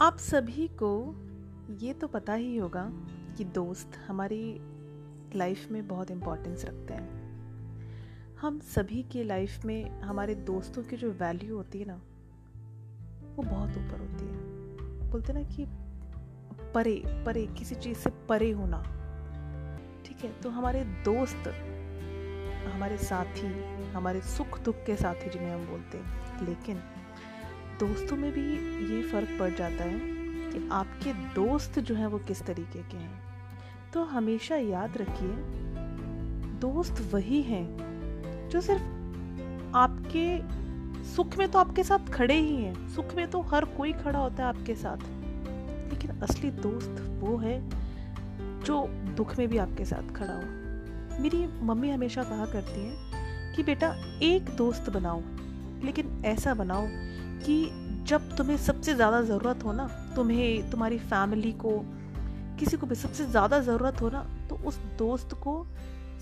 आप सभी को ये तो पता ही होगा कि दोस्त हमारी लाइफ में बहुत इम्पोर्टेंस रखते हैं। हम सभी के लाइफ में हमारे दोस्तों की जो वैल्यू होती है ना, वो बहुत ऊपर होती है। बोलते ना कि परे किसी चीज़ से परे होना, ठीक है। तो हमारे दोस्त, हमारे साथी, हमारे सुख दुख के साथी जिन्हें हम बोलते हैं। लेकिन दोस्तों में भी ये फ़र्क पड़ जाता है कि आपके दोस्त जो हैं वो किस तरीके के हैं। तो हमेशा याद रखिए, दोस्त वही हैं जो सिर्फ आपके सुख में तो आपके साथ खड़े ही हैं, सुख में तो हर कोई खड़ा होता है आपके साथ। लेकिन असली दोस्त वो है जो दुख में भी आपके साथ खड़ा हो। मेरी मम्मी हमेशा कहा करती हैं कि बेटा एक दोस्त बनाओ, लेकिन ऐसा बनाओ कि जब तुम्हें सबसे ज़्यादा ज़रूरत हो ना, तुम्हें, तुम्हारी फैमिली को, किसी को भी सबसे ज़्यादा ज़रूरत हो ना, तो उस दोस्त को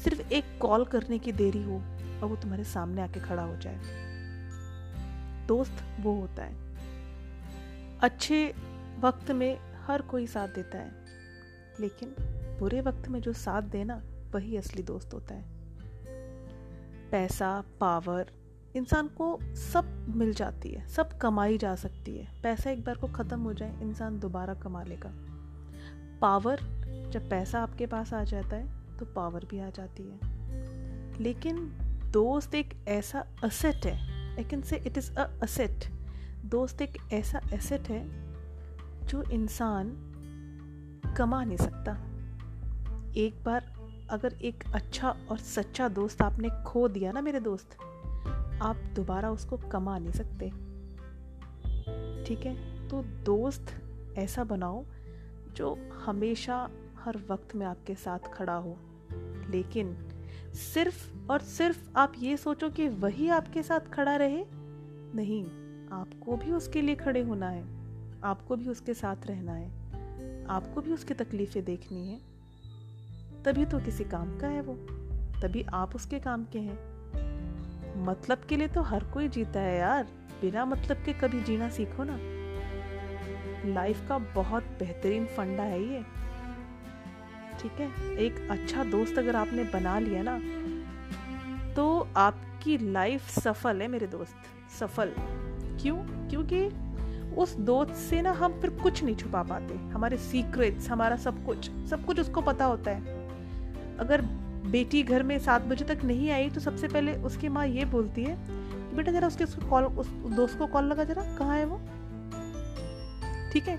सिर्फ एक कॉल करने की देरी हो और वो तुम्हारे सामने आके खड़ा हो जाए। दोस्त वो होता है। अच्छे वक्त में हर कोई साथ देता है, लेकिन बुरे वक्त में जो साथ देना वही असली दोस्त होता है। पैसा, पावर, इंसान को सब मिल जाती है, सब कमाई जा सकती है। पैसा एक बार को ख़त्म हो जाए, इंसान दोबारा कमा लेगा। पावर, जब पैसा आपके पास आ जाता है तो पावर भी आ जाती है। लेकिन दोस्त एक ऐसा एसेट है, I can say it is a asset. दोस्त एक ऐसा एसेट है जो इंसान कमा नहीं सकता। एक बार अगर एक अच्छा और सच्चा दोस्त आपने खो दिया ना मेरे दोस्त, आप दोबारा उसको कमा नहीं सकते, ठीक है। तो दोस्त ऐसा बनाओ जो हमेशा हर वक्त में आपके साथ खड़ा हो, लेकिन सिर्फ और सिर्फ आप ये सोचो कि वही आपके साथ खड़ा रहे, नहीं, आपको भी उसके लिए खड़े होना है, आपको भी उसके साथ रहना है, आपको भी उसकी तकलीफें देखनी है। तभी तो किसी काम का है वो, तभी आप उसके काम के हैं। मतलब के लिए तो हर कोई जीता है यार, बिना मतलब के कभी जीना सीखो ना। लाइफ का बहुत बेहतरीन फंडा है ये, ठीक है। एक अच्छा दोस्त अगर आपने बना लिया ना, तो आपकी लाइफ सफल है मेरे दोस्त, सफल। क्यों? क्योंकि उस दोस्त से ना हम फिर कुछ नहीं छुपा पाते, हमारे सीक्रेट्स, हमारा सब कुछ उसको पता होता है। अगर बेटी घर में 7 बजे तक नहीं आई तो सबसे पहले उसकी माँ ये बोलती है कि बेटा जरा उस दोस्त को कॉल लगा, जरा कहाँ है वो, ठीक है।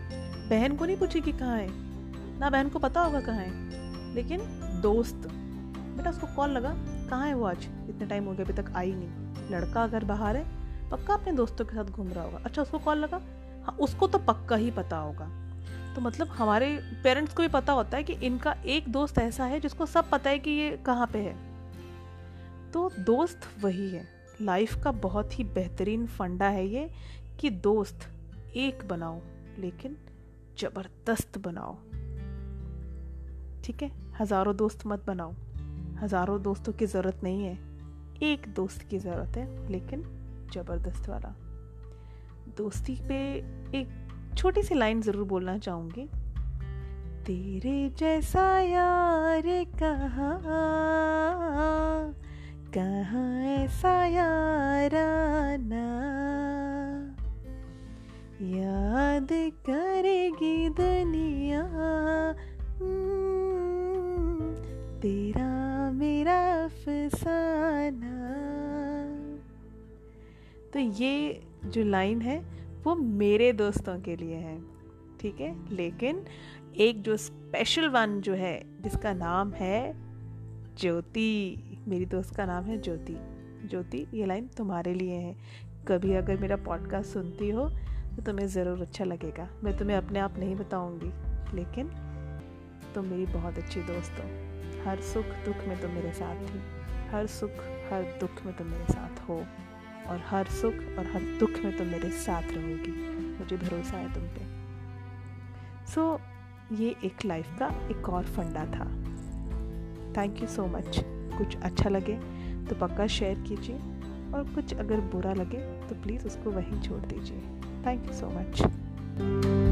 बहन को नहीं पूछेगी कहाँ है ना, बहन को पता होगा कहाँ है। लेकिन दोस्त, बेटा उसको कॉल लगा, कहाँ है वो आज, इतने टाइम हो गया अभी तक आई नहीं। लड़का अगर बाहर है, पक्का अपने दोस्तों के साथ घूम रहा होगा। अच्छा उसको कॉल लगा, हाँ उसको तो पक्का ही पता होगा। तो मतलब हमारे पेरेंट्स को भी पता होता है कि इनका एक दोस्त ऐसा है जिसको सब पता है कि ये कहाँ पे है। तो दोस्त वही है, लाइफ का बहुत ही बेहतरीन फंडा है ये कि दोस्त एक बनाओ, लेकिन ज़बरदस्त बनाओ, ठीक है। 1000 दोस्त मत बनाओ, 1000 दोस्तों की ज़रूरत नहीं है, एक दोस्त की ज़रूरत है, लेकिन ज़बरदस्त वाला। दोस्ती पे एक छोटी सी लाइन जरूर बोलना चाहूंगी, तेरे जैसा यार कहाँ, कहाँ ऐसा याराना, याद करेगी दुनिया तेरा मेरा अफसाना। तो ये जो लाइन है वो मेरे दोस्तों के लिए है, ठीक है। लेकिन एक जो स्पेशल वन जो है, जिसका नाम है ज्योति, मेरी दोस्त का नाम है ज्योति। ज्योति, ये लाइन तुम्हारे लिए है। कभी अगर मेरा पॉडकास्ट सुनती हो तो तुम्हें ज़रूर अच्छा लगेगा। मैं तुम्हें अपने आप नहीं बताऊंगी, लेकिन तुम मेरी बहुत अच्छी दोस्त हो। हर सुख दुख में तुम मेरे साथ थी, हर सुख हर दुख में तुम मेरे साथ हो, और हर सुख और हर दुख में तुम मेरे साथ रहोगी। मुझे भरोसा है तुम पे। सो ये एक लाइफ का एक और फंडा था। Thank you so much. कुछ अच्छा लगे तो पक्का शेयर कीजिए, और कुछ अगर बुरा लगे तो प्लीज़ उसको वहीं छोड़ दीजिए। Thank you so much.